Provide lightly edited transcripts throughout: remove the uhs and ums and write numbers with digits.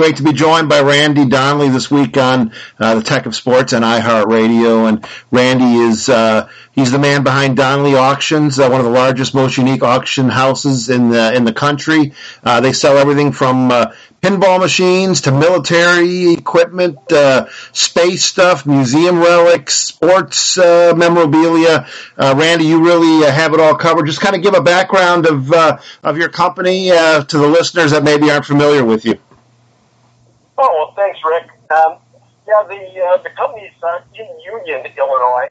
great to be joined by Randy Donnelly this week on the Tech of Sports and iHeartRadio. And Randy is he's the man behind Donnelly Auctions, one of the largest, most unique auction houses in the country. They sell everything from pinball machines to military equipment, space stuff, museum relics, sports memorabilia. Randy, you really have it all covered. Just kind of give a background of your company to the listeners that maybe aren't familiar with you. Oh, well, thanks, Rick. The company's in Union, Illinois,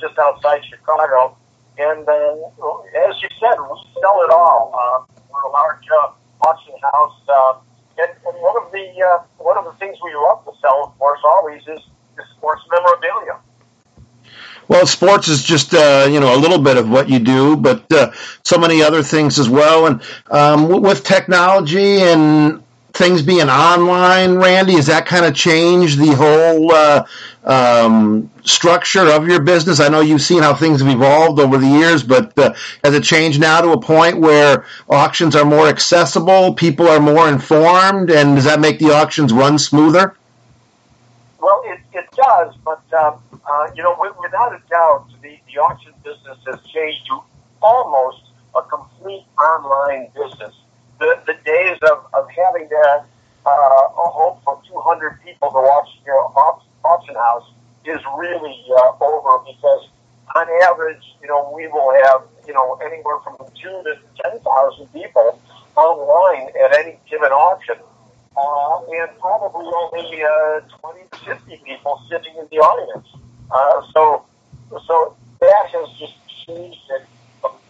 just outside Chicago. And as you said, we sell it all. We're a large auction house. And one of the things we love to sell, of course, always is sports memorabilia. Well, sports is just a little bit of what you do, but so many other things as well. And with technology and things being online, Randy, has that kind of changed the whole structure of your business? I know you've seen how things have evolved over the years, but has it changed now to a point where auctions are more accessible, people are more informed, and does that make the auctions run smoother? Well, it does, but without a doubt, the auction business has changed to almost a complete online business. The days of having to hope for 200 people to watch your auction house is really over, because on average, we will have, anywhere from 2,000 to 10,000 people online at any given auction, and probably only 20 to 50 people sitting in the audience. So that has just changed it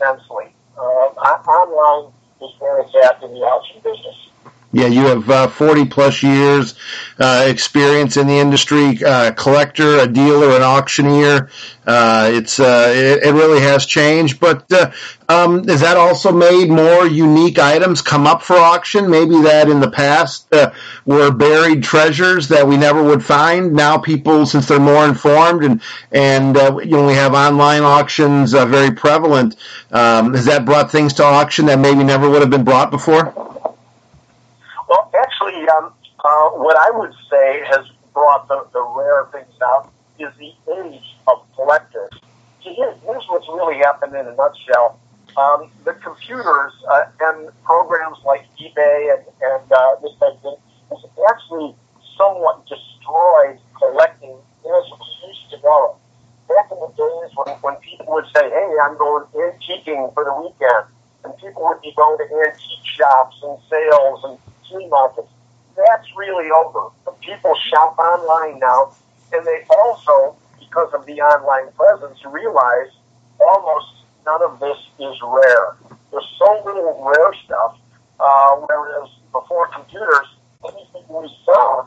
immensely. Online is where it's at in the auction business. Yeah, you have 40-plus years experience in the industry, collector, a dealer, an auctioneer. It really has changed. But has that also made more unique items come up for auction? Maybe that in the past were buried treasures that we never would find. Now people, since they're more informed and we have online auctions very prevalent, has that brought things to auction that maybe never would have been brought before? Well, actually, what I would say has brought the rare things out is the age of collectors. So here's what's really happened in a nutshell. The computers and programs like eBay and this type of thing has actually somewhat destroyed collecting as it used to go. Back in the days when people would say, hey, I'm going antiquing for the weekend, and people would be going to antique shops and sales and markets. That's really over. People shop online now, and they also, because of the online presence, realize almost none of this is rare. There's so little rare stuff, whereas before computers, anything we saw,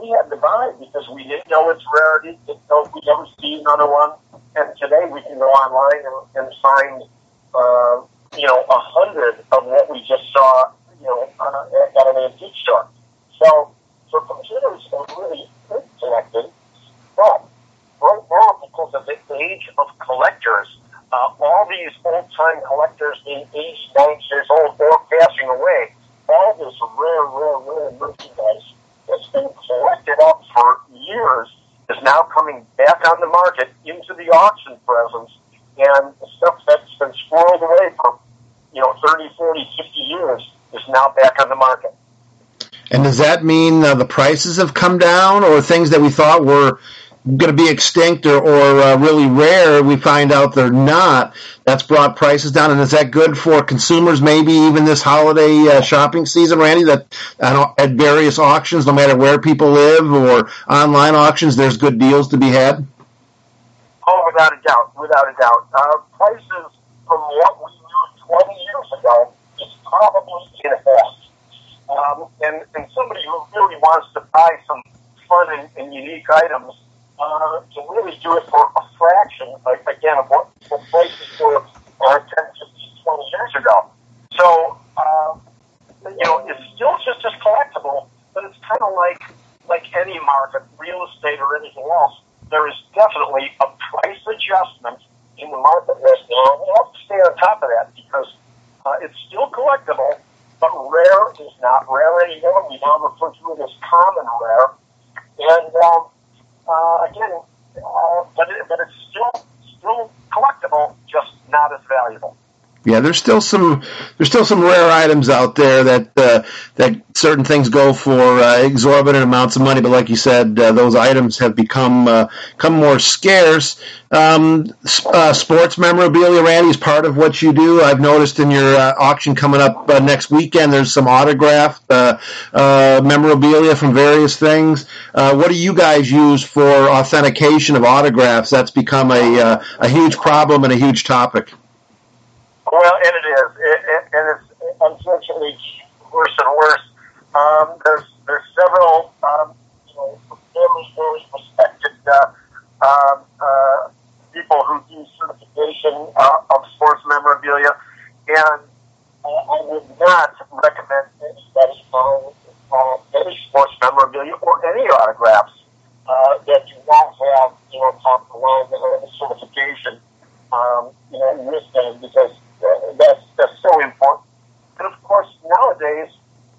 we had to buy because we didn't know its rarity, didn't know if we'd ever see another one, and today we can go online and find, 100 of what we just saw at an antique store. So computers are really connected, but right now, because of the age of collectors, all these old-time collectors being 80, 90 years old or passing away, all this rare merchandise that's been collected up for years is now coming back on the market into the auction presence, and stuff that's been squirreled away for 30, 40, 50 years is now back on the market. And does that mean the prices have come down, or things that we thought were going to be extinct or really rare, we find out they're not? That's brought prices down, and is that good for consumers maybe even this holiday shopping season, Randy, that at various auctions, no matter where people live or online auctions, there's good deals to be had? Oh, without a doubt. Prices from what we knew 20 years ago is probably in effect. And somebody who really wants to buy some fun and unique items to really do it for a fraction, of what the prices were 10, 15, 20 years ago. So, it's still just as collectible, but it's kind of like any market, real estate or anything else. There is definitely a price adjustment in the market right now. We have to stay on top of that because it's still collectible, But rare is not rare anymore. We now refer to it as common rare. And again, but it's still collectible, just not as valuable. Yeah, there's still some rare items out there that certain things go for exorbitant amounts of money. But like you said, those items have become more scarce. Sports memorabilia, Randy, is part of what you do. I've noticed in your auction coming up next weekend, there's some autographed memorabilia from various things. What do you guys use for authentication of autographs? That's become a huge problem and a huge topic. Well, and it is. And it's unfortunately worse and worse. There's several very respected people who do certification of sports memorabilia, and I would not recommend anybody buying any sports memorabilia or any autographs that do not have top of the line or certification with them, because that's so important. And of course, nowadays,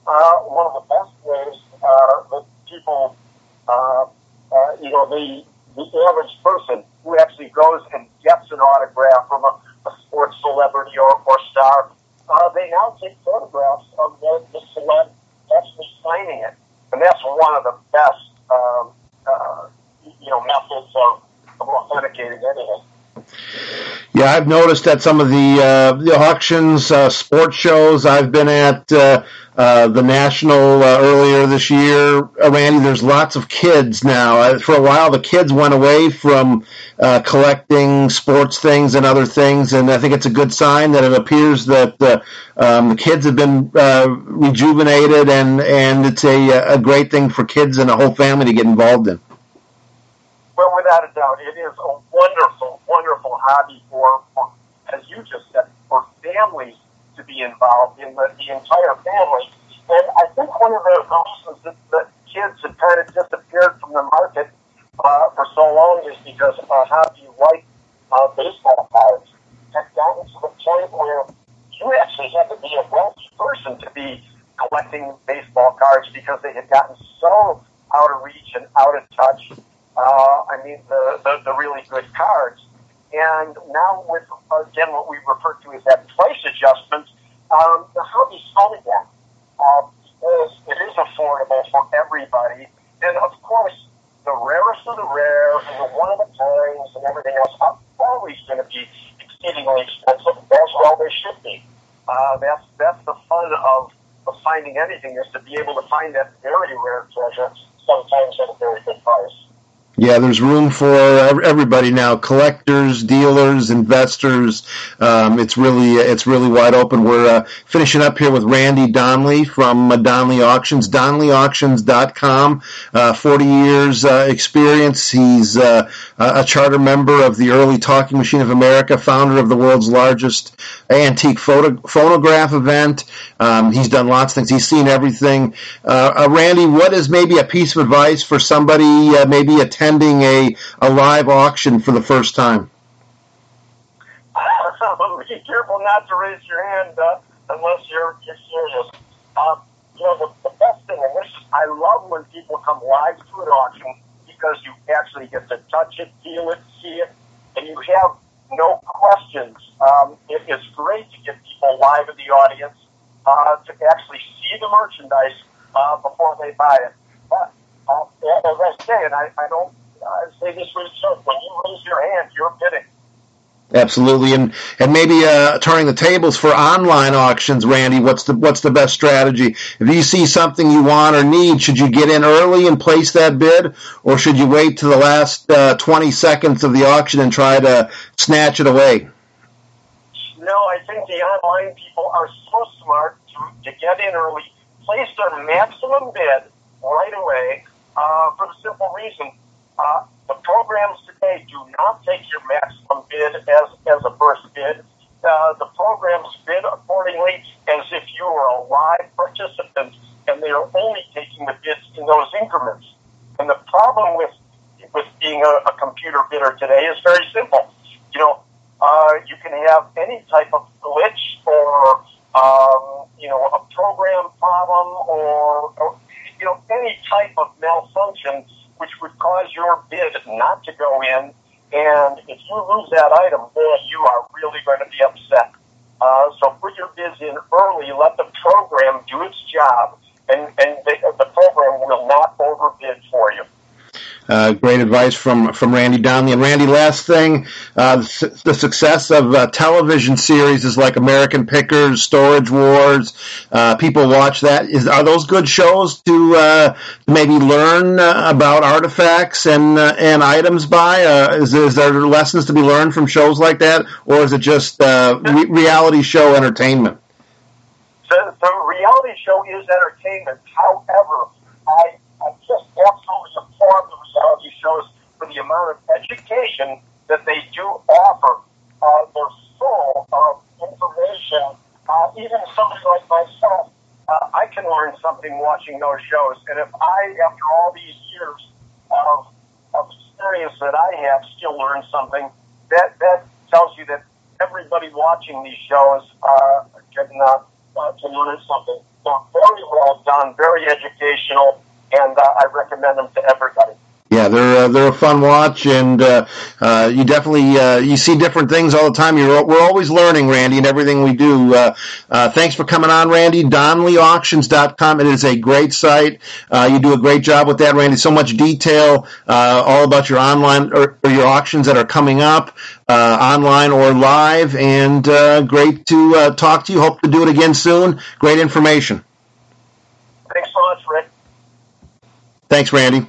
one of the best ways that people, the average person who actually goes and gets an autograph from a sports celebrity or star, they now take photographs of the celeb actually signing it, and that's one of the best, methods of authenticating anything. Yeah, I've noticed that some of the auctions, sports shows I've been at, the National earlier this year, Randy, there's lots of kids now. For a while, the kids went away from collecting sports things and other things, and I think it's a good sign that it appears that the kids have been rejuvenated, and it's a great thing for kids and a whole family to get involved in. Well, without a doubt, it is a wonderful, wonderful hobby for, as you just said, for families to be involved in the entire family. And I think one of the reasons that the kids have kind of disappeared from the market for so long is because a hobby like baseball cards has gotten to the point where you actually had to be a wealthy person to be collecting baseball cards, because they had gotten so out of reach and out of touch. The really good cards. And now with, again, what we refer to as that price adjustment, the hobby's slowing down. It is affordable for everybody. And, of course, the rarest of the rare and the one of a kind and everything else are always going to be exceedingly expensive. That's all they should be. That's the fun of finding anything, is to be able to find that very rare treasure, sometimes at a very good price. Yeah, there's room for everybody now. Collectors, dealers, investors. It's really wide open. We're finishing up here with Randy Donnelly from Donnelly Auctions, DonnellyAuctions.com. 40 years experience. He's a charter member of the Early Talking Machine of America, founder of the world's largest antique phonograph event. He's done lots of things. He's seen everything. Randy, what is maybe a piece of advice for somebody maybe attending a live auction for the first time? Be careful not to raise your hand unless you're serious. The best thing, and this, I love when people come live to an auction, because you actually get to touch it, feel it, see it, and you have no questions. It is great to get people live in the audience to actually see the merchandise before they buy it. But as I say, and I don't say this really short, when you raise your hand, you're bidding. Absolutely, and maybe turning the tables for online auctions, Randy. What's the best strategy? If you see something you want or need, should you get in early and place that bid, or should you wait to the last 20 seconds of the auction and try to snatch it away? No, I think the online people are so smart to get in early, place their maximum bid right away. For the simple reason, the programs today do not take your maximum bid as a burst bid. The programs bid accordingly as if you were a live participant, and they are only taking the bids in those increments. And the problem with being a computer bidder today is very simple. You can have any type of glitch or you know, a program problem or you know, any type of malfunction which would cause your bid not to go in. And if you lose that item, boy, you are really going to be upset. So put your bids in early, let the program do its job, and the program will not overbid for you. Great advice from Randy Donnelly. And Randy, last thing, the success of television series is like American Pickers, Storage Wars. People watch that. Are those good shows to maybe learn about artifacts and items by? Is there lessons to be learned from shows like that, or is it just reality show entertainment? The reality show is entertainment. However, I just absolutely applaud the reality shows for the amount of education that they do offer. They're full of information. Even somebody like myself, I can learn something watching those shows. And if I, after all these years of experience that I have, still learn something, that tells you that everybody watching these shows can learn something. They're very well done, very educational. And I recommend them to everybody. Yeah, they're a fun watch, and you definitely you see different things all the time. We're always learning, Randy, in everything we do. Thanks for coming on, Randy. DonnellyAuctions.com. It is a great site. You do a great job with that, Randy. So much detail all about your online or your auctions that are coming up online or live, and great to talk to you. Hope to do it again soon. Great information. Thanks so much, Rick. Thanks, Randy.